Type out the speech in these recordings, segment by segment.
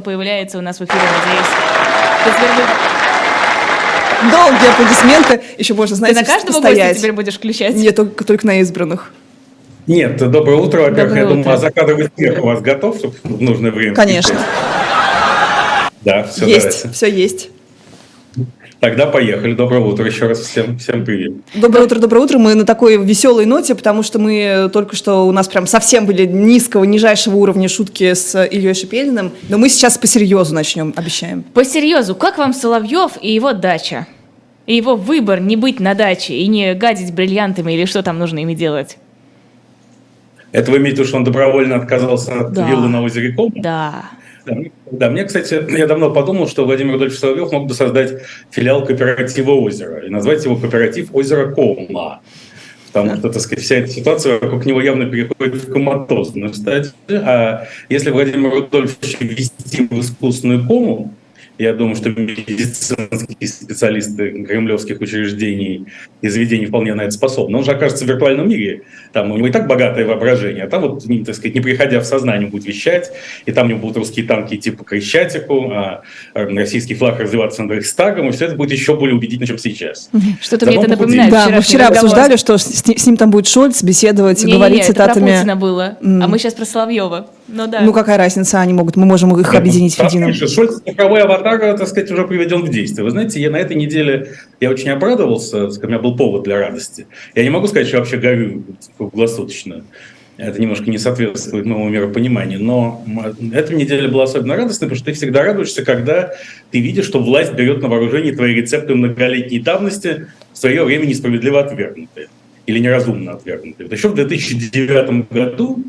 Появляется у нас в эфире, надеюсь. Долгие аплодисменты. Еще можно, знаете, ты на каждого гостя теперь будешь включать? Нет, только на избранных. Нет, доброе утро, во-первых. Я думаю, а закадровый смех у вас готов, чтобы в нужное время? Конечно. Да, все есть, все есть. Тогда поехали. Доброе утро еще раз. Всем привет. Доброе утро, доброе утро. Мы на такой веселой ноте, потому что мы только что у нас прям совсем были нижайшего уровня шутки с Ильей Шепелиным. Но мы сейчас по-серьезу начнем, обещаем. По-серьезу. Как вам Соловьев и его дача? И его выбор не быть на даче и не гадить бриллиантами или что там нужно ими делать? Это вы имеете в виду, что он добровольно отказался от виллы на озере Кома? Да. Да, мне, кстати, я давно подумал, что Владимир Рудольфович Соловьев мог бы создать филиал кооператива «Озера» и назвать его кооператив «Озера Кома». Потому что, так сказать, вся эта ситуация вокруг него явно переходит в коматоз. Но, кстати, а если Владимир Рудольфович ввести в искусственную кому, я думаю, что медицинские специалисты кремлевских учреждений и заведений вполне на это способны. Он же окажется в виртуальном мире. Там у него и так богатое воображение. А там, вот, так сказать, не приходя в сознание, будет вещать. И там у него будут русские танки идти по Крещатику, а российский флаг развиваться над Рейхстагом. И все это будет еще более убедительно, чем сейчас. Что-то мне это напоминает. Да, мы вчера обсуждали, что с ним там будет Шольц беседовать, говорить цитатами. Нет, это про Путина было. А мы сейчас про Соловьева. Ну, какая разница, они могут, мы можем их объединить в едином. Шольц, цифровой аватар, так сказать, уже приведен в действие. Вы знаете, я на этой неделе очень обрадовался, у меня был повод для радости. Я не могу сказать, что я вообще горю круглосуточно. Это немножко не соответствует моему миропониманию. Но эта неделя была особенно радостной, потому что ты всегда радуешься, когда ты видишь, что власть берет на вооружение твои рецепты многолетней давности, в свое время несправедливо отвергнутые или неразумно отвергнутые. Еще в 2009 году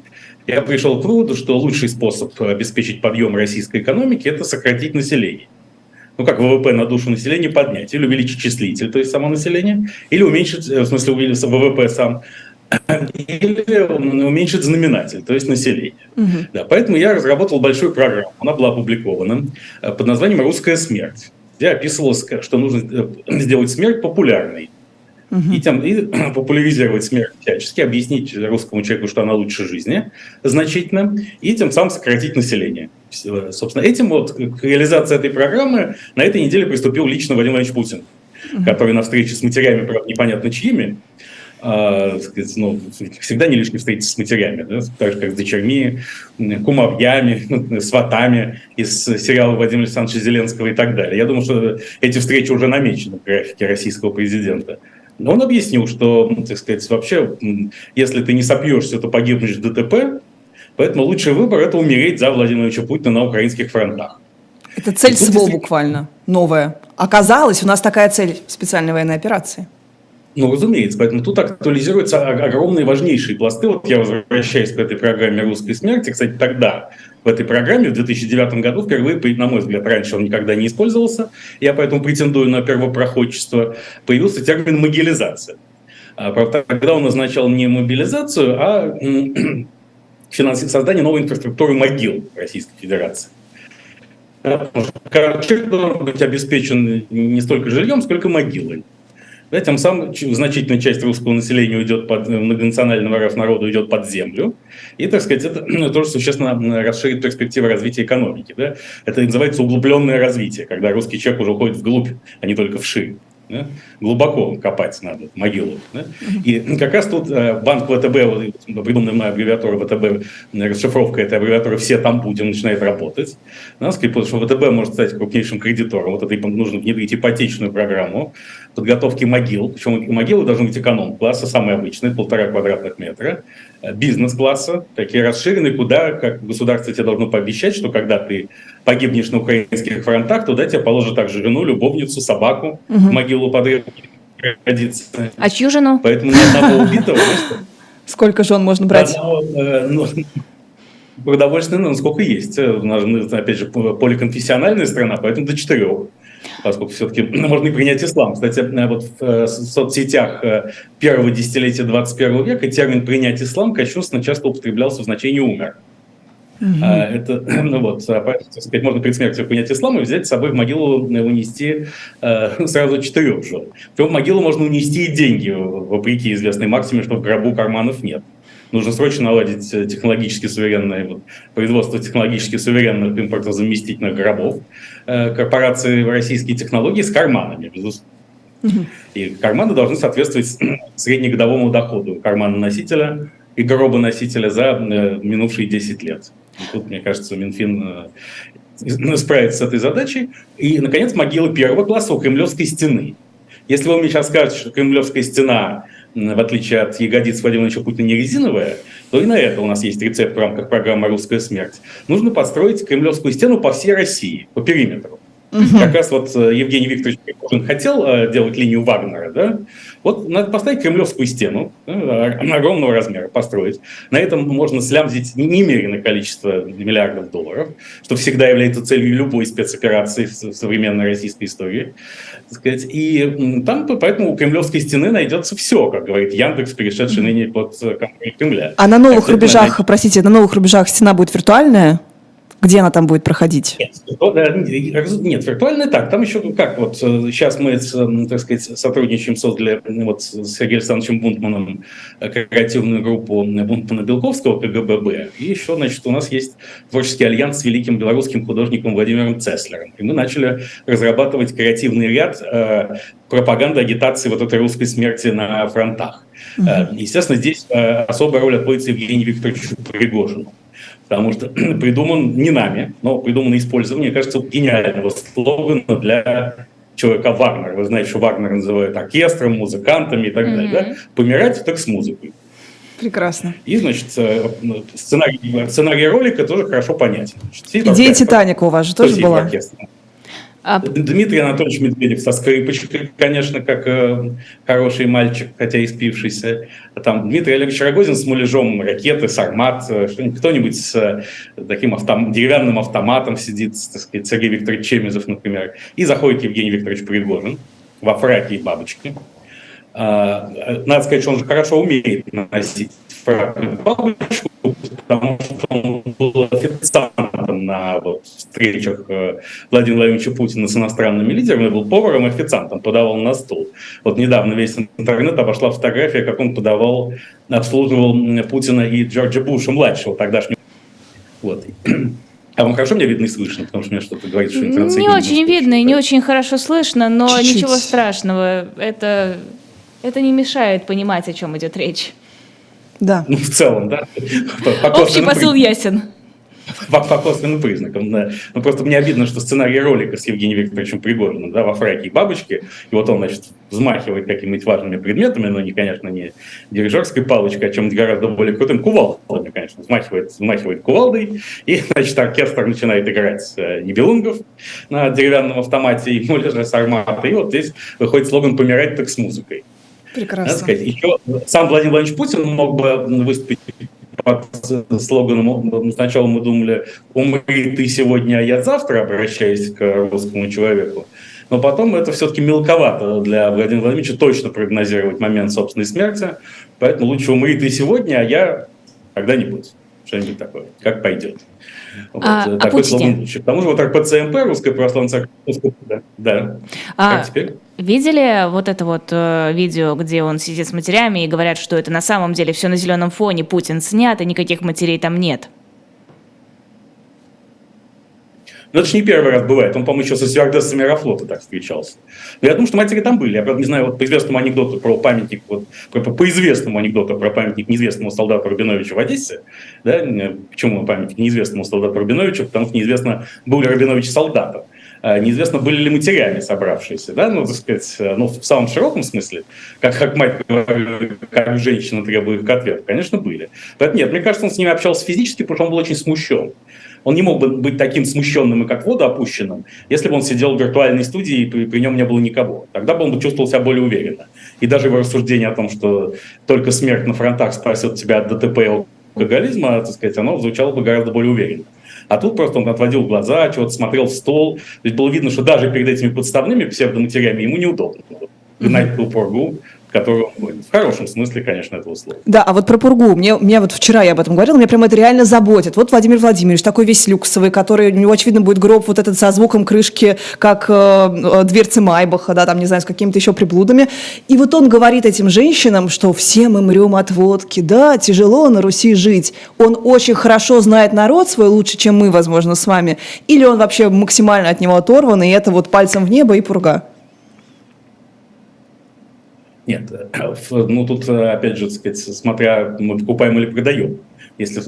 я пришел к выводу, что лучший способ обеспечить подъем российской экономики – это сократить население. Ну, как ВВП на душу населения поднять, или увеличить числитель, то есть само население, или уменьшить, в смысле, увеличить ВВП сам, или уменьшить знаменатель, то есть население. Угу. Да, поэтому я разработал большую программу, она была опубликована под названием «Русская смерть», где описывалось, что нужно сделать смерть популярной. И популяризировать смерть всячески, объяснить русскому человеку, что она лучше жизни значительно, и тем самым сократить население. Собственно, этим вот к реализации этой программы на этой неделе приступил лично Владимир Владимирович Путин, который на встрече с матерями, правда, непонятно чьими, всегда не лишне встретиться с матерями, да? Так же, как с дочерьми, кумовьями, сватами из сериала Владимира Александровича Зеленского и так далее. Я думаю, что эти встречи уже намечены в графике российского президента. Он объяснил, что, так сказать, вообще, если ты не сопьешься, то погибнешь в ДТП, поэтому лучший выбор – это умереть за Владимира Ильича Путина на украинских фронтах. Это цель СВО буквально новая. Оказалось, у нас такая цель специальной военной операции. Ну, разумеется, поэтому тут актуализируются огромные важнейшие пласты. Вот я возвращаюсь к этой программе «Русской смерти». Кстати, тогда в этой программе в 2009 году впервые, на мой взгляд, раньше он никогда не использовался, я поэтому претендую на первопроходчество, появился термин «могилизация». Правда, тогда он означал не мобилизацию, а создание новой инфраструктуры могил Российской Федерации. Потому что человек должен быть обеспечен не столько жильем, сколько могилой. Да, тем самым значительная часть русского населения уйдет под многонационального народа уйдет под землю. И, так сказать, это тоже существенно расширит перспективы развития экономики. Да? Это называется углубленное развитие, когда русский человек уже уходит вглубь, а не только вширь. Да? Глубоко копать надо могилу. Да? И как раз тут банк ВТБ, придуманная мной аббревиатура ВТБ, расшифровка этой аббревиатуры «Все там будем» начинает работать. Да? Потому что ВТБ может стать крупнейшим кредитором. Вот это нужно внедрить ипотечную программу подготовки могил. Причем могилы должны быть эконом-класса, самые обычные, 1,5 квадратных метра, бизнес-класса, такие расширенные, куда как государство тебе должно пообещать, что когда ты погибнешь на украинских фронтах, туда тебе положат также жену, любовницу, собаку, могилу под традиции. А чью жену? Поэтому ни одного убитого. Сколько жен можно брать? Продовольственное, насколько есть. У нас, опять же, поликонфессиональная страна, поэтому до 4. Поскольку все-таки можно и принять ислам. Кстати, вот в соцсетях первого десятилетия 21 века термин «принять ислам» кощунственно часто употреблялся в значении «умер». Это, так сказать, можно перед смертью принять ислам и взять с собой в могилу, унести сразу 4 жен. Причем в могилу можно унести и деньги, вопреки известной максиме, что в гробу карманов нет. нужно срочно наладить технологически суверенное производство технологически суверенных импортозаместительных гробов корпорации российские технологии с карманами, безусловно. И карманы должны соответствовать среднегодовому доходу кармана-носителя и гроба-носителя за минувшие 10 лет. И тут, мне кажется, Минфин справится с этой задачей. И, наконец, могила первого класса у Кремлевской стены. Если вы мне сейчас скажете, что Кремлевская стена, в отличие от ягодиц Владимира Владимировича Путина, не резиновая, то и на это у нас есть рецепт в рамках программы «Русская смерть». Нужно построить Кремлевскую стену по всей России, по периметру. Как раз Евгений Викторович Пригожин хотел делать линию Вагнера, да? Вот надо поставить Кремлевскую стену, да, огромного размера построить. На этом можно слямзить немереное количество миллиардов долларов, что всегда является целью любой спецоперации в современной российской истории. Так сказать. И там поэтому у Кремлевской стены найдется все, как говорит Яндекс, перешедший ныне под контроль Кремля. А на новых рубежах, простите, на новых рубежах стена будет виртуальная? Где она там будет проходить? Нет, виртуально так. Там еще как вот сейчас мы, так сказать, сотрудничаем, создали вот с Сергеем Александровичем Бунтманом кооперативную группу Бунтмана-Белковского КГБ. И еще, значит, у нас есть творческий альянс с великим белорусским художником Владимиром Цеслером. И мы начали разрабатывать креативный ряд пропаганды, агитации вот этой русской смерти на фронтах. Естественно, здесь особая роль отводится Евгению Викторовичу Пригожину. Потому что придуман не нами, но придумано использование, мне кажется, гениального слогана для человека Вагнера. Вы знаете, что Вагнера называют оркестром, музыкантами и так далее. Да? Помирать так с музыкой. Прекрасно. И, значит, сценарий ролика тоже хорошо понятен. Идея «Титаника» у вас же тоже была? Оркестра. Дмитрий Анатольевич Медведев со скрипочкой, конечно, как хороший мальчик, хотя испившийся. Там Дмитрий Олегович Рогозин с муляжом ракеты, сармат, кто-нибудь с таким деревянным автоматом сидит, так сказать, Сергей Викторович Чемизов, например. И заходит Евгений Викторович Пригожин во фраке и бабочке. Надо сказать, что он же хорошо умеет наносить фрак и бабочку, потому что он был официантом на встречах Владимира Владимировича Путина с иностранными лидерами, был поваром и официантом, подавал на стол. Вот недавно весь интернет обошла фотография, как он подавал, обслуживал Путина и Джорджа Буша-младшего, тогдашнего. Вот. А вам хорошо меня видно и слышно, потому что мне что-то говорит, что интернет... Не очень видно и не очень хорошо слышно, но чуть-чуть. Ничего страшного, это не мешает понимать, о чем идет речь. Да. Ну, в целом, да. Общий посыл ясен. По косвенным признакам. Да. Ну, просто мне обидно, что сценарий ролика с Евгением Викторовичем Пригожиным, да, во фраке и бабочке, и вот он, значит, взмахивает какими-нибудь важными предметами, но, не, конечно, не дирижерской палочкой, а чем-то гораздо более крутым, кувалдой, конечно, взмахивает кувалдой, и, значит, оркестр начинает играть небелунгов на деревянном автомате и муляжа сармата, и вот здесь выходит слоган «Помирать так с музыкой». Прекрасно. Надо сказать, еще сам Владимир Владимирович Путин мог бы выступить под слоганом, сначала мы думали, умри ты сегодня, а я завтра, обращаясь к русскому человеку. Но потом это все-таки мелковато для Владимира Владимировича точно прогнозировать момент собственной смерти, поэтому лучше умри ты сегодня, а я когда-нибудь. Что-нибудь такое, как пойдет. Вот, такой слоган лучше. К тому же вот РПЦМП, Русская православная церковь, да. Как теперь? Видели вот это вот видео, где он сидит с матерями и говорят, что это на самом деле все на зеленом фоне, Путин снят, и никаких матерей там нет? Но это же не первый раз бывает. Он, по-моему, еще со стюардессами Аэрофлота так встречался. Но я думаю, что матери там были. Я, правда, не знаю, вот по известному анекдоту про памятник, по известному анекдоту про памятник неизвестному солдату Рабиновичу в Одессе. Да? Почему памятник неизвестному солдату Рабиновичу? Потому что неизвестно, был ли Рабинович солдатом. Неизвестно, были ли матерями собравшиеся, да, ну, так сказать, ну, в самом широком смысле, как мать говорила, как женщина требует их ответа, конечно, были. Поэтому нет, мне кажется, он с ними общался физически, потому что он был очень смущен. Он не мог бы быть таким смущенным и как воду опущенным, если бы он сидел в виртуальной студии и при нем не было никого. Тогда бы он чувствовал себя более уверенно. И даже его рассуждение о том, что только смерть на фронтах спасет тебя от ДТП и алкоголизма, так сказать, оно звучало бы гораздо более уверенно. А тут просто он отводил глаза, чего-то смотрел в стол. То есть было видно, что даже перед этими подставными псевдоматерями ему неудобно было гнать по пургу которую мы. В хорошем смысле, конечно, этого слова. Да, а вот про пургу. Меня вот вчера я об этом говорила, меня прямо это реально заботит. Вот Владимир Владимирович, такой весь люксовый, который, у него, очевидно, будет гроб вот этот со звуком крышки, как дверцы Майбаха, да, там, не знаю, с какими-то еще приблудами. И вот он говорит этим женщинам, что все мы мрем от водки, да, тяжело на Руси жить. Он очень хорошо знает народ свой, лучше, чем мы, возможно, с вами. Или он вообще максимально от него оторван, и это вот пальцем в небо и пурга. Нет, ну тут, опять же, так сказать, смотря мы покупаем или продаем. Если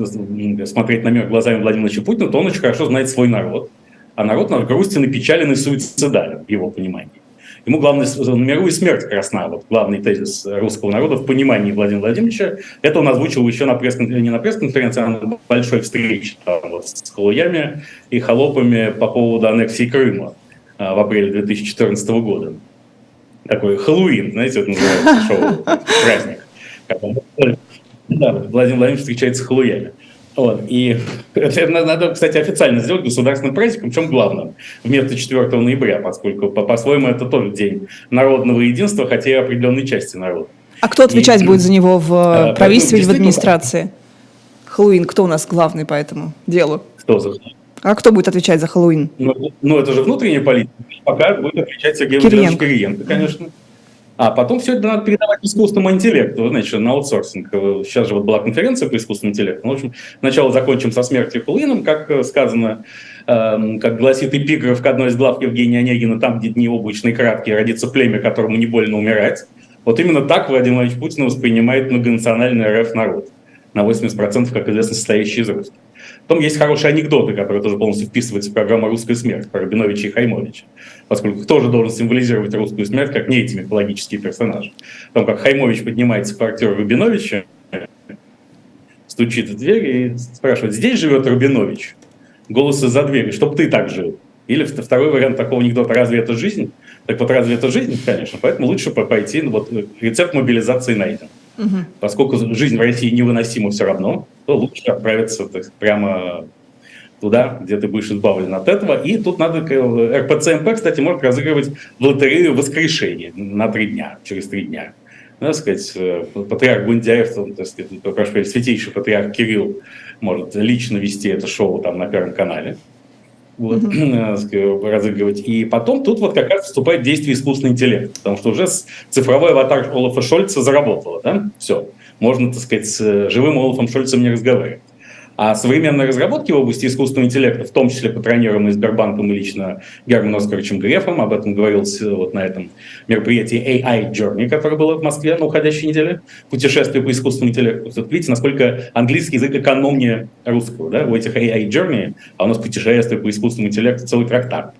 смотреть на мир глазами Владимира Ильича Путина, то он очень хорошо знает свой народ, а народ грустен и печален и суицидален, в его понимании. Ему главное, на миру и смерть красна. Вот главный тезис русского народа в понимании Владимира Владимировича. Это он озвучил еще на пресс-конференции, а на большой встрече там, вот, с халуями и холопами по поводу аннексии Крыма в апреле 2014 года. Такой Хэллоуин, знаете, это называется шоу, праздник. Да, Владимир Владимирович встречается с халуями. Вот. И это надо, кстати, официально сделать государственным праздником, в чем главным, вместо 4 ноября, поскольку, по-своему, это тоже день народного единства, хотя и определенной части народа. А кто отвечать будет за него в правительстве или в администрации? Хэллоуин, кто у нас главный по этому делу? Кто за Хэллоуин? А кто будет отвечать за Хэллоуин? Ну, это же внутренняя политика. Пока будет отвечать Сергей Владимирович Кириенко, конечно. А потом все это надо передавать искусственному интеллекту, значит, на аутсорсинг. Сейчас же вот была конференция по искусственному интеллекту. Ну, в общем, сначала закончим со смертью Хэллоуином, как сказано, как гласит эпиграф к одной из глав Евгения Онегина, там, где дни облачные краткие, родится племя, которому не больно умирать. Вот именно так Владимир Владимирович Путин воспринимает многонациональный РФ народ. На 80%, как известно, состоящий из русских. Потом есть хорошие анекдоты, которые тоже полностью вписываются в программу «Русская смерть» про Рабиновича и Хаймовича, поскольку тоже должен символизировать русскую смерть как не эти мифологические персонажи. Потом, как Хаймович поднимается в квартиру Рабиновича, стучит в дверь и спрашивает: «Здесь живет Рабинович?» Голос из-за двери: «Чтоб ты так жил». Или второй вариант такого анекдота: «Разве это жизнь?» Так вот, разве это жизнь? Конечно. Поэтому лучше пойти, вот рецепт мобилизации найден. Угу. Поскольку жизнь в России невыносима все равно, то лучше отправиться прямо туда, где ты будешь избавлен от этого. И тут надо... РПЦМП, кстати, может разыгрывать в лотерею воскрешение на 3 дня, через 3 дня. Надо сказать, патриарх Гундяев, прошу, святейший патриарх Кирилл может лично вести это шоу там на Первом канале. Вот, разыгрывать. И потом тут вот как раз вступает в действие искусственный интеллект, потому что уже цифровой аватар Олафа Шольца заработала, да? Все. Можно, так сказать, с живым Олафом Шольцем не разговаривать. А современные разработки в области искусственного интеллекта, в том числе патронируемые Сбербанком и лично Германом Оскаровичем Грефом, об этом говорилось вот на этом мероприятии AI Journey, которое было в Москве на уходящей неделе, путешествие по искусственному интеллекту. Вот видите, насколько английский язык экономнее русского, да, у этих AI Journey, а у нас путешествие по искусственному интеллекту, целый трактат.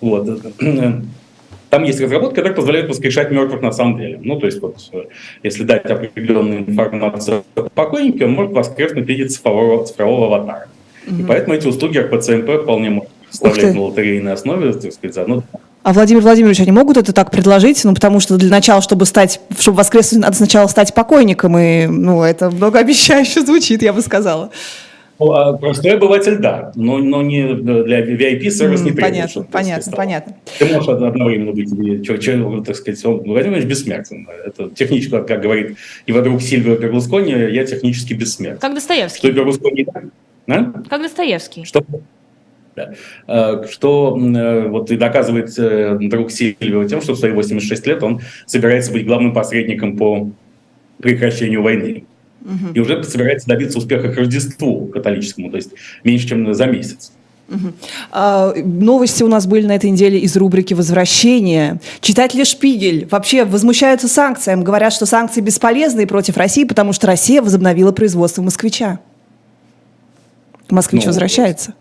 Вот. Там есть разработка, которая позволяет воскрешать мертвых на самом деле. Ну, то есть, вот, если дать определенную информацию о покойнике, он может воскреснуть в виде цифрового аватара. И поэтому эти услуги РПЦМП вполне можно представлять на лотерейной основе, так сказать, заодно. А Владимир Владимирович, они могут это так предложить? Ну, потому что для начала, чтобы воскреснуть, надо сначала стать покойником, и, ну, это многообещающе звучит, я бы сказала. Простой обыватель, да, но не для VIP-сервис не требует. Понятно. Ты можешь одновременно быть, так сказать, Владимирович бессмертен. Это технически, как говорит его друг Сильвио Берлускони, я технически бессмертен. Как Достоевский. Что Берлускони, да? Как Достоевский. Что вот и доказывает друг Сильвио тем, что в свои 86 лет он собирается быть главным посредником по прекращению войны. И уже собирается добиться успеха к Рождеству католическому, то есть меньше, чем за месяц. Новости у нас были на этой неделе из рубрики «Возвращение». Читатели «Шпигель» вообще возмущаются санкциям, говорят, что санкции бесполезны против России, потому что Россия возобновила производство «Москвича». «Москвич» возвращается.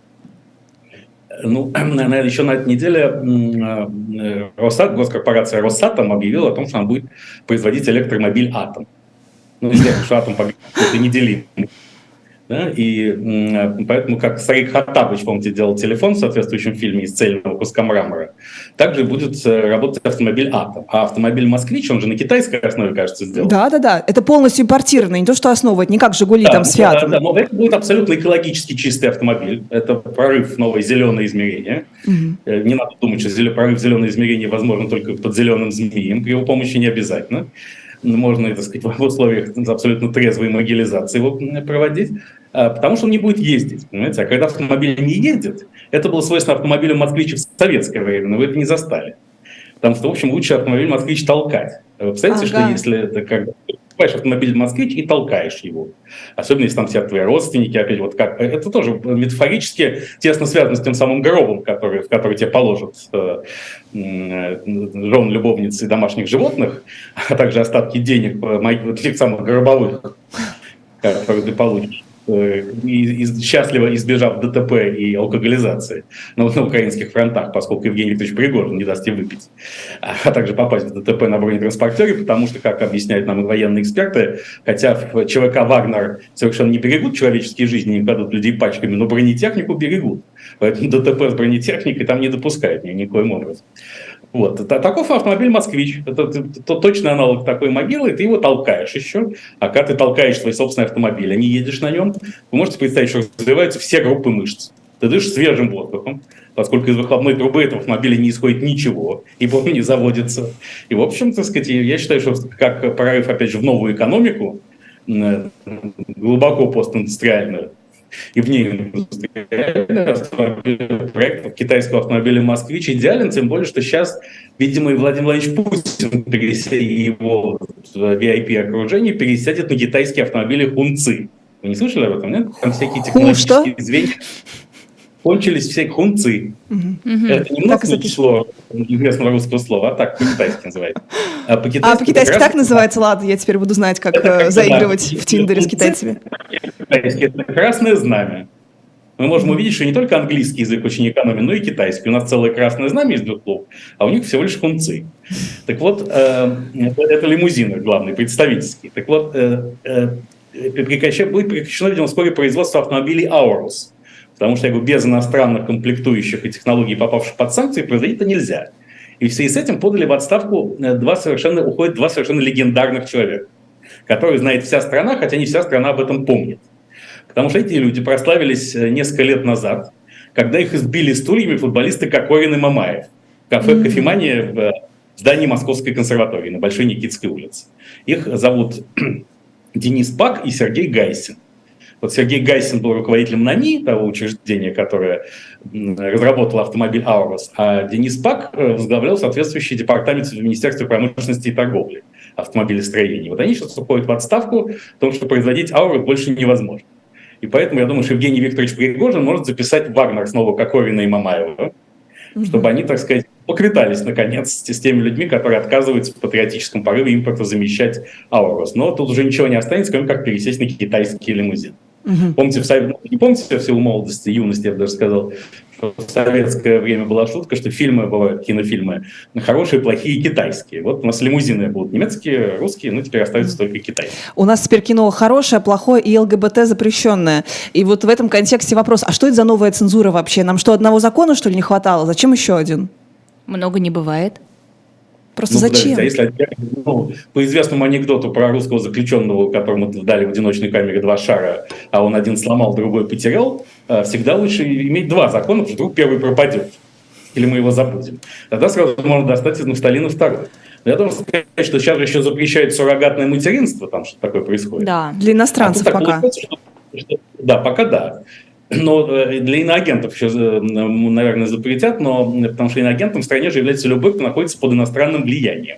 Ну, наверное, еще на этой неделе госкорпорация «Росатом» объявила о том, что она будет производить электромобиль «Атом». Ну, известно, что атом это неделимый. Да? И поэтому, как Сарик Хаттабыч, помните, делал телефон в соответствующем фильме из цельного куска мрамора, также будет работать автомобиль «Атом». А автомобиль «Москвич», он же на китайской основе, кажется, сделан. Да. Это полностью импортированный, не то, что основа, это не как «Жигули» да, там с «Фиатом». Да, но это будет абсолютно экологически чистый автомобиль. Это прорыв новое зеленое измерение. Угу. Не надо думать, что прорыв зеленое измерение возможен только под зеленым змеем. При его помощи не обязательно. можно, так сказать, в условиях абсолютно трезвой могилизации его проводить, потому что он не будет ездить, понимаете? А когда автомобиль не едет, это было свойственно автомобилю «Москвича» в советское время, но вы это не застали. Потому что, в общем, лучше автомобиль «Москвич» толкать. Вы представляете, что если это как... Покупаешь автомобиль «Москвич» и толкаешь его. Особенно, если там сидят твои родственники. Опять вот как... Это тоже метафорически тесно связано с тем самым гробом, в который тебе положат жен, любовницы и домашних животных, а также остатки денег вот тех самых гробовых, которые ты получишь, и счастливо избежав ДТП и алкоголизации на украинских фронтах, поскольку Евгений Викторович Пригожин не даст тебе выпить, а также попасть в ДТП на бронетранспортере, потому что, как объясняют нам военные эксперты, хотя в ЧВК «Вагнер» совершенно не берегут человеческие жизни, не кладут людей пачками, но бронетехнику берегут. Поэтому ДТП с бронетехникой там не допускают никоим образом. Вот. А таков автомобиль «Москвич». Это точный аналог такой могилы, и ты его толкаешь еще. А когда ты толкаешь свой собственный автомобиль, а не едешь на нем, вы можете представить, что развиваются все группы мышц. Ты дышишь свежим воздухом, поскольку из выхлопной трубы этого автомобиля не исходит ничего, и он не заводится. И, в общем, так сказать, я считаю, что как прорыв, опять же, в новую экономику, глубоко постиндустриальную, и в ней проект китайского автомобиля «Москвич» идеален, тем более, что сейчас, видимо, и Владимир Владимирович Путин и его VIP-окружение пересядет на китайские автомобили «Хунцы». Вы не слышали об этом, нет? Там всякие технологические звенья. Кончились все «Хунцы». Это не модное число известного русского слова, а так по-китайски называется. По-китайски так называется? Ладно, я теперь буду знать, как заигрывать в Тиндере с китайцами. Это красное знамя. Мы можем увидеть, что не только английский язык очень экономен, но и китайский. У нас целое красное знамя из двух слов, а у них всего лишь «Хунцы». Так вот, это лимузины главные, представительские. Так вот, будет прекращено, видимо, вскоре производство автомобилей «Аурус». Потому что, я говорю, без иностранных комплектующих и технологий, попавших под санкции, производить это нельзя. И в связи с этим подали в отставку уходят два совершенно легендарных человека, которые знает вся страна, хотя не вся страна об этом помнит. Потому что эти люди прославились несколько лет назад, когда их избили стульями футболисты Кокорин и Мамаев. Кафе «Кофемания» в здании Московской консерватории на Большой Никитской улице. Их зовут Денис Пак и Сергей Гайсин. Вот Сергей Гайсин был руководителем НАМИ, того учреждения, которое разработало автомобиль «Аурус», а Денис Пак возглавлял соответствующий департамент в Министерстве промышленности и торговли автомобилестроения. Вот они сейчас уходят в отставку, потому что производить «Аурус» больше невозможно. И поэтому, я думаю, что Евгений Викторович Пригожин может записать «Вагнер» снова Кокорина и Мамаева, чтобы они, так сказать, поквитались, наконец, с теми людьми, которые отказываются в патриотическом порыве импорта замещать «Аурус». Но тут уже ничего не останется, кроме как пересесть на китайский лимузин. Помните, в силу молодости, юности, я бы даже сказал, что в советское время была шутка, что фильмы бывают, кинофильмы, хорошие, плохие, китайские. Вот у нас лимузины будут немецкие, русские, но теперь остаются только китайские. У нас теперь кино хорошее, плохое и ЛГБТ запрещенное. И вот в этом контексте вопрос, а что это за новая цензура вообще? Нам что, одного закона, что ли, не хватало? Зачем еще один? Много не бывает. Просто зачем? Подождите, а если по известному анекдоту про русского заключенного, которому дали в одиночной камере 2 шара, а он один сломал, другой потерял, всегда лучше иметь 2 закона, потому что вдруг первый пропадет, или мы его забудем. Тогда сразу можно достать из нафталина 2. Но я должен сказать, что сейчас же еще запрещают суррогатное материнство, там что-то такое происходит. Да, для иностранцев пока. Да, пока да. Но для иноагентов еще, наверное, запретят, потому что иноагентом в стране же является любой, кто находится под иностранным влиянием.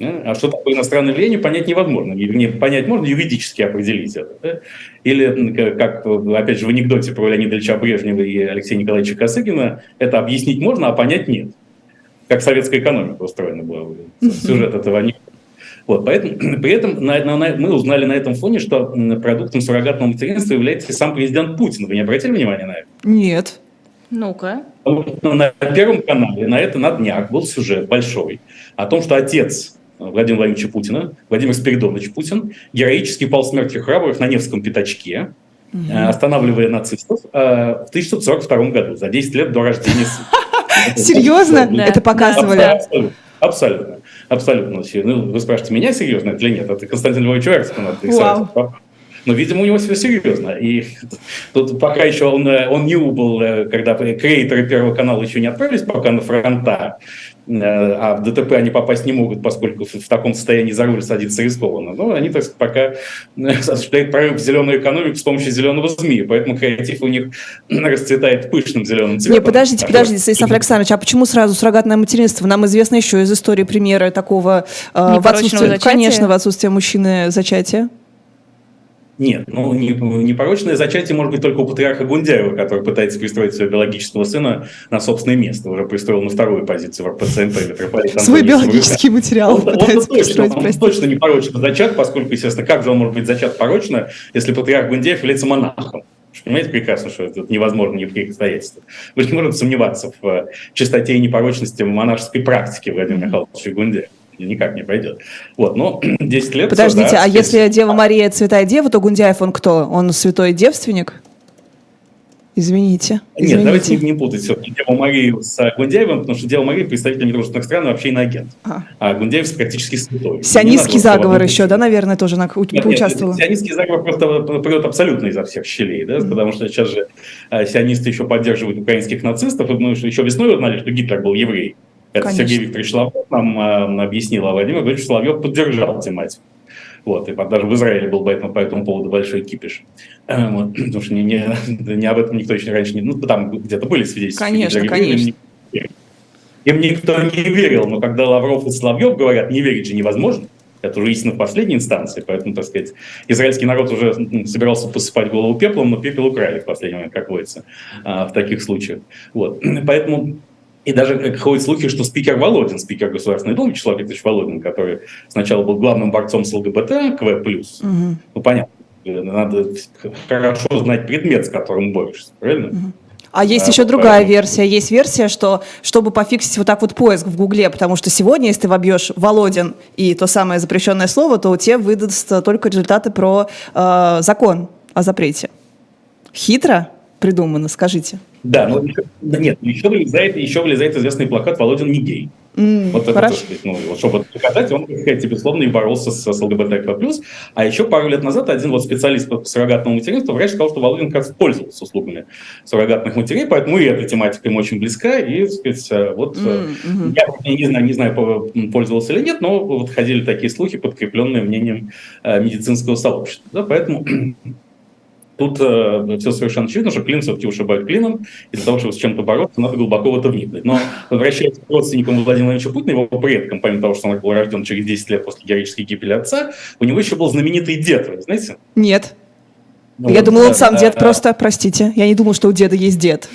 А что такое иностранное влияние, понять невозможно. Понять можно, юридически определить это. Или, как, опять же, в анекдоте про Леонида Ильича Брежнева и Алексея Николаевича Косыгина, это объяснить можно, а понять нет. Как советская экономика устроена была. Сюжет этого анекдота. Вот, поэтому, при этом мы узнали на этом фоне, что продуктом суррогатного материнства является сам президент Путин. Вы не обратили внимания на это? Нет. Ну-ка. На Первом канале на днях был сюжет большой о том, что отец Владимира Владимировича Путина, Владимир Спиридонович Путин, героически пал смертью храбрых на Невском пятачке, останавливая нацистов в 1942 году, за 10 лет до рождения сына. Серьезно? Это показывали? Абсолютно. Абсолютно. Вы спрашиваете, меня серьезно или нет? Это Константин Львович Уэрского надо рисовать. Но, видимо, у него все серьезно. И тут пока еще он не убыл, когда креаторы Первого канала еще не отправились пока на фронта, а в ДТП они попасть не могут, поскольку в таком состоянии за руль садиться рискованно. Но они, так сказать, пока осуществляют прорыв в зеленую экономику с помощью зеленого змея, поэтому креатив у них расцветает пышным зеленым цветом. Нет, подождите, Станислав Александрович, а почему сразу суррогатное материнство? Нам известно еще из истории примеры такого в отсутствии мужчины зачатия. Нет, ну, непорочное зачатие может быть только у патриарха Гундяева, который пытается пристроить своего биологического сына на собственное место. Уже пристроил на вторую позицию в РПЦМП. Свой биологический материал пытается пристроить. Он точно непорочно зачат, поскольку, естественно, как же он может быть зачат порочно, если патриарх Гундяев является монахом? Понимаете прекрасно, что это невозможно ни в каких обстоятельствах. Мы же не можем сомневаться в чистоте и непорочности монашеской практики Владимира Михайловича Гундяева. Никак не пойдет. Вот, но 10 лет... Подождите, а если Дева Мария святая дева, то Гундяев он кто? Он святой девственник? Извините. Нет, давайте не путать все-таки Деву Марию с Гундяевым, потому что Дева Мария представитель недружественных стран и вообще иноагент. А Гундяев практически святой. Сионистский заговор еще, да, наверное, тоже поучаствовал? Нет, сионистский заговор просто прет абсолютно изо всех щелей, да, потому что сейчас же сионисты еще поддерживают украинских нацистов, и мы еще весной узнали, что Гитлер был еврей. Это Сергей Викторович Соловьев нам объяснил, а Владимир Рудольфович Соловьев поддержал тематику. Вот, и даже в Израиле был по этому поводу большой кипиш. Вот, потому что не об этом никто еще раньше не... Ну, там где-то были свидетельства. Конечно. Им никто не верил, но когда Лавров и Соловьев говорят, не верить же невозможно, это уже истина в последней инстанции, поэтому, так сказать, израильский народ уже собирался посыпать голову пеплом, но пепел украли в последний момент, как водится, в таких случаях. Вот, поэтому... И даже ходят слухи, что спикер Володин, спикер Государственной Думы, Вячеслав Викторович Володин, который сначала был главным борцом с ЛГБТ, КВ+, ну, понятно, надо хорошо знать предмет, с которым борешься, правильно? А есть еще другая версия. Есть версия, что чтобы пофиксить вот так вот поиск в Гугле, потому что сегодня, если ты вобьешь «Володин» и то самое запрещенное слово, то тебе выдаст только результаты про закон о запрете. Хитро придумано, скажите. Да, но еще влезает известный плакат «Володин не гей». Вот это, чтобы доказать, он, безусловно, и боролся с ЛГБТК+. А еще пару лет назад один специалист по суррогатному материнству, врач, сказал, что Володин как раз пользовался услугами суррогатных матерей, поэтому и эта тематика им очень близка. И, так сказать, я не знаю, пользовался или нет, но вот ходили такие слухи, подкрепленные мнением медицинского сообщества. Да, поэтому... Тут все совершенно очевидно, что клин все-таки ушибают клином, из-за того, чтобы с чем-то бороться, надо глубоко в это вникнуть. Но возвращаясь к родственникам Владимира Владимировича Путина, его предкам, помимо того, что он был рожден через 10 лет после героической гибели отца, у него еще был знаменитый дед, вы знаете? Нет. Ну, я думала, он сам дед просто, простите, я не думала, что у деда есть дед.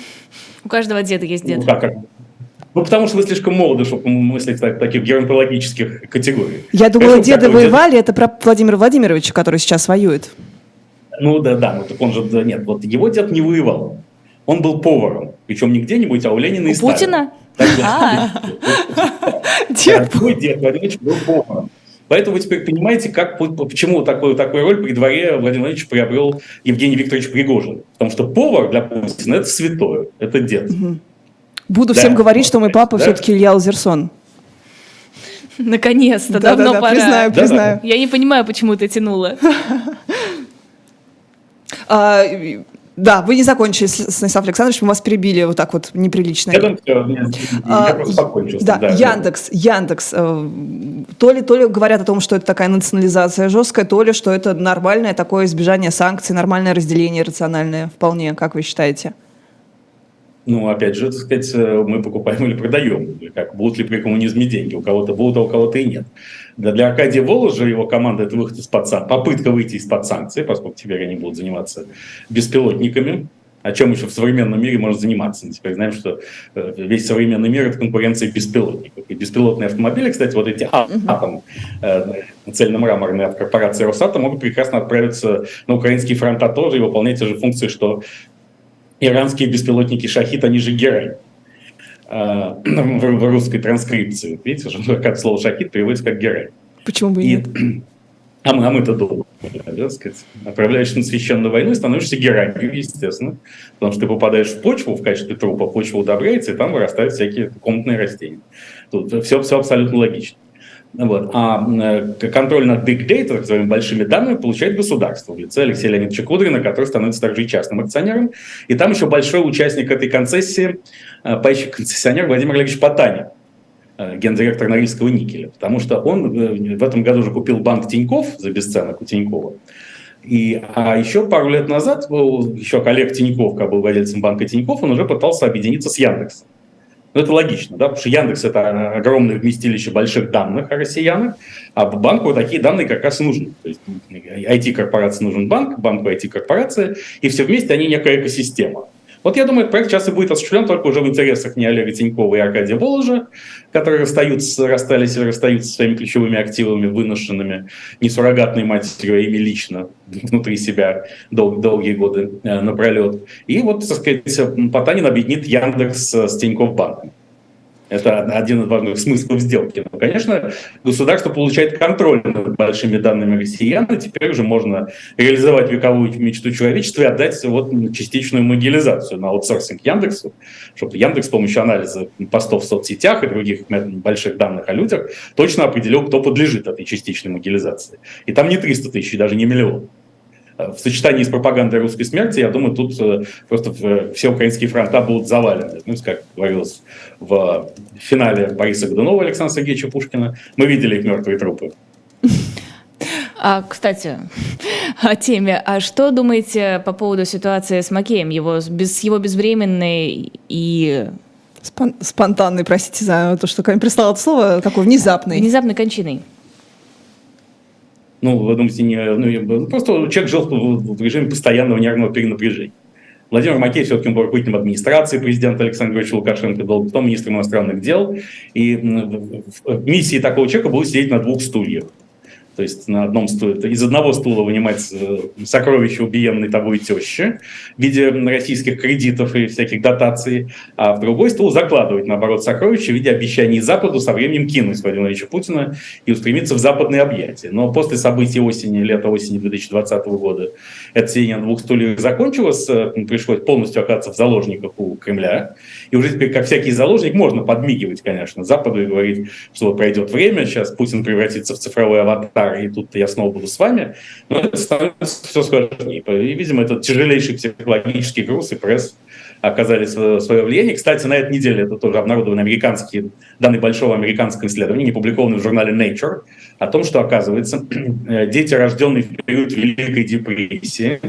У каждого деда есть дед. Ну, как? Ну, потому что вы слишком молоды, чтобы мыслить в таких геронтологических категориях. Я думала, деды воевали, это про Владимира Владимировича, который сейчас воюет. Ну да, ну так он же, нет, вот его дед не воевал, он был поваром, причем не где-нибудь, а у Ленина и Сталина. Мой дед Владимирович был поваром. Поэтому вы теперь понимаете, почему такую роль при дворе Владимир Владимирович приобрел Евгений Викторович Пригожин. Потому что повар для Путина – это святое, это дед. Буду всем говорить, что мой папа все-таки Илья Лазерсон. Наконец-то, давно пора. Признаю. Я не понимаю, почему ты тянула. Да, вы не закончили, Станислав Александрович, мы вас перебили вот так вот неприлично. Я просто закончил. Да, Яндекс. То ли говорят о том, что это такая национализация жесткая, то ли что это нормальное такое избежание санкций, нормальное разделение рациональное вполне, как вы считаете? Ну, опять же, так сказать, мы покупаем или продаем, или как, будут ли при коммунизме деньги, у кого-то будут, а у кого-то и нет. Да, для Аркадия Воложа и его команды это выход из-под санкций, попытка выйти из-под санкций, поскольку теперь они будут заниматься беспилотниками, о чем еще в современном мире можно заниматься. Мы теперь знаем, что весь современный мир – это конкуренция беспилотников. И беспилотные автомобили, кстати, вот эти «Атом», цельно-мраморные от корпорации «Росатом», могут прекрасно отправиться на украинский фронта тоже и выполнять те же функции, что… Иранские беспилотники «Шахид», они же герой в русской транскрипции. Видите, уже как слово «Шахид» переводится как герой. Почему бы и нет? А мы-то думаем, да, сказать. Отправляешься на священную войну и становишься героем, естественно. Потому что ты попадаешь в почву в качестве трупа, почва удобряется, и там вырастают всякие комнатные растения. Тут все абсолютно логично. Вот. А контроль над big data, так называемыми большими данными, получает государство в лице Алексея Леонидовича Кудрина, который становится также и частным акционером. И там еще большой участник этой концессии, поищий концессионер Владимир Олегович Потанин, гендиректор Норильского никеля. Потому что он в этом году уже купил банк Тинькофф за бесценок у Тинькова. А еще пару лет назад, еще коллег Тинькофф, когда был владельцем банка Тинькофф, он уже пытался объединиться с Яндексом. Но это логично, да, потому что Яндекс – это огромное вместилище больших данных о россиянах, а банку такие данные как раз нужны. То есть IT-корпорации нужен банк, банку IT-корпорации, и все вместе они некая экосистема. Вот я думаю, этот проект сейчас и будет осуществлен только уже в интересах не Олега Тинькова и Аркадия Воложа, которые расстались или расстаются со своими ключевыми активами, выношенными не суррогатной матерью, а ими лично внутри себя долгие годы напролет. И вот, так сказать, Потанин объединит Яндекс с Тинькофф банком. Это один из важных смыслов сделки. Но, конечно, государство получает контроль над большими данными россиян, и теперь уже можно реализовать вековую мечту человечества и отдать вот частичную могилизацию на аутсорсинг Яндексу, чтобы Яндекс с помощью анализа постов в соцсетях и других больших данных о людях точно определил, кто подлежит этой частичной могилизации. И там не 300 тысяч, даже не миллион. В сочетании с пропагандой русской смерти, я думаю, тут просто все украинские фронта будут завалены. Ну, как говорилось в финале Бориса Годунова и Александра Сергеевича Пушкина, мы видели их мертвые трупы. Кстати, о теме. А что думаете по поводу ситуации с Макеем? Его безвременной и... Спонтанной, простите за то, что ко мне прислало это слово, такой внезапной. Внезапной кончиной. Ну, вы думаете, просто человек жил в режиме постоянного нервного перенапряжения. Владимир Макеев все-таки был руководителем администрации президента Александра Григорьевича Лукашенко, был потом министром иностранных дел. И миссией такого человека было сидеть на двух стульях. То есть на одном стуле, из одного стула вынимать сокровища убиенной тобой тещи в виде российских кредитов и всяких дотаций, а в другой стул закладывать, наоборот, сокровища в виде обещаний Западу со временем кинуть Владимира Ильича Путина и устремиться в западные объятия. Но после событий лета-осени 2020 года это сидение на двух стульях закончилось, пришлось полностью оказаться в заложниках у Кремля. И уже теперь, как всякий заложник, можно подмигивать, конечно, Западу и говорить, что вот пройдет время, сейчас Путин превратится в цифровой аватар, и тут я снова буду с вами, но это становится все сложнее. И, видимо, это тяжелейший психологический груз, и пресс оказали свое влияние. Кстати, на этой неделе это тоже обнародованы американские данные большого американского исследования, не опубликованные в журнале Nature, о том, что, оказывается, дети, рожденные в период Великой депрессии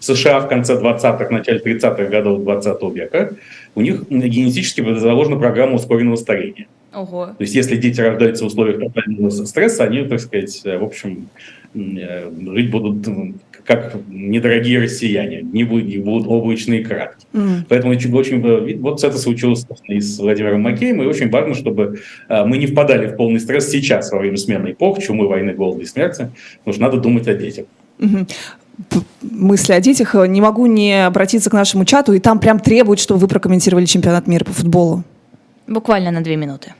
в США в конце 20-х, начале 30-х годов 20 века, у них генетически заложена программа ускоренного старения. Ого. То есть, если дети рождаются в условиях тотального стресса, они, так сказать, в общем, жить будут как недорогие россияне, не будут облачные кратки. Поэтому очень, вот это случилось и с Владимиром Макеем, и очень важно, чтобы мы не впадали в полный стресс сейчас во время смены эпох, чумы, войны, голода и смерти, потому что надо думать о детях. Мысли о детях. Не могу не обратиться к нашему чату, и там прям требуют, чтобы вы прокомментировали чемпионат мира по футболу. Буквально на 2 минуты.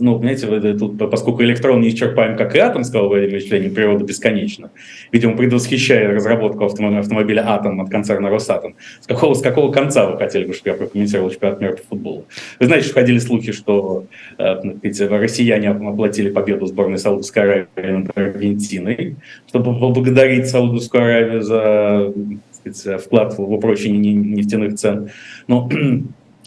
Ну, понимаете, тут, поскольку электрон неисчерпаем, как и атом, сказал Владимир Ильич Ленин, природа бесконечна. Видимо, предвосхищая разработку автомобиля «Атом» от концерна «Росатом». С какого конца вы хотели бы, чтобы я прокомментировал чемпионат мира по футболу? Вы знаете, что ходили слухи, что россияне оплатили победу сборной Саудовской Аравии над Аргентиной, чтобы поблагодарить Саудовскую Аравию за вклад в упрочение нефтяных цен. Но...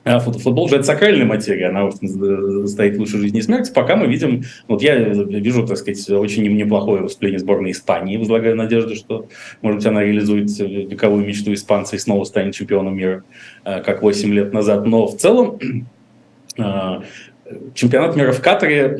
А футбол же это сакральная материя, она стоит выше жизни и смерти. Пока мы видим, вот я вижу, так сказать, очень неплохое выступление сборной Испании, возлагаю надежду, что, может быть, она реализует вековую мечту испанца и снова станет чемпионом мира, как 8 лет назад. Но в целом чемпионат мира в Катаре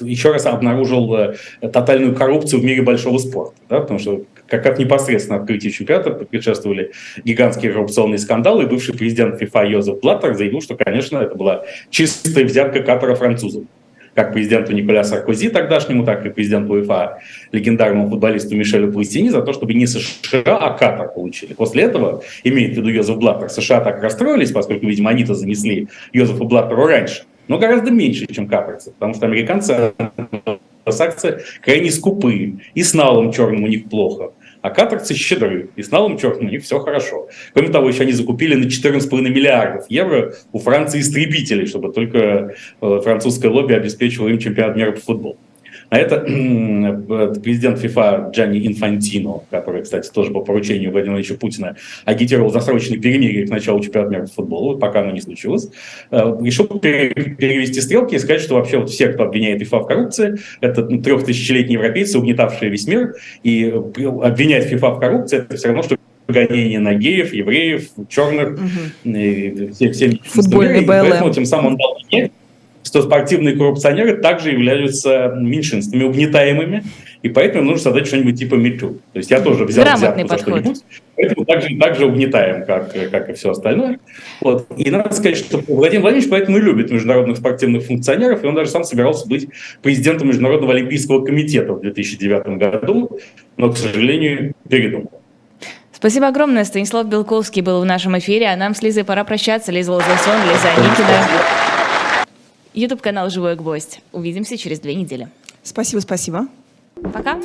еще раз обнаружил тотальную коррупцию в мире большого спорта, да, потому что как непосредственно открытию чемпионата предшествовали гигантские коррупционные скандалы, и бывший президент ФИФА Йозеф Блаттер заявил, что, конечно, это была чистая взятка Катара французам. Как президенту Николя Саркози тогдашнему, так и президенту УЕФА, легендарному футболисту Мишелю Платини, за то, чтобы не США, а Катар получили. После этого, имеет в виду Йозеф Блаттер, США так расстроились, поскольку, видимо, они-то занесли Йозефу Блаттеру раньше, но гораздо меньше, чем катарцы, потому что американцы крайне скупы, и с налом черным у них плохо. а катарцы щедры, и с налом черным у них все хорошо. Кроме того, еще они закупили на 14,5 миллиардов евро у Франции истребителей, чтобы только французское лобби обеспечивало им чемпионат мира по футболу. А это президент ФИФА Джанни Инфантино, который, кстати, тоже по поручению Владимира Ильича Путина агитировал за срочное перемирие к началу чемпионата мира по футболу, пока оно не случилось, решил перевести стрелки и сказать, что вообще вот все, кто обвиняет ФИФА в коррупции, это 3000-летние европейцы, угнетавшие весь мир, и обвинять ФИФА в коррупции это все равно, что гонение на геев, евреев, черных, всеми. Футбольный БЛМ. Поэтому тем самым он дал мне, что спортивные коррупционеры также являются меньшинствами, угнетаемыми, и поэтому нужно создать что-нибудь типа мету. То есть я тоже взял взятку за что-нибудь, поэтому также угнетаем, как и все остальное. Вот. И надо сказать, что Владимир Владимирович поэтому и любит международных спортивных функционеров, и он даже сам собирался быть президентом Международного олимпийского комитета в 2009 году, но, к сожалению, передумал. Спасибо огромное. Станислав Белковский был в нашем эфире, а нам с Лизой пора прощаться. Лиза Лозовсон, Лиза Аникина. YouTube-канал «Живой гвоздь». Увидимся через 2 недели. Спасибо. Пока.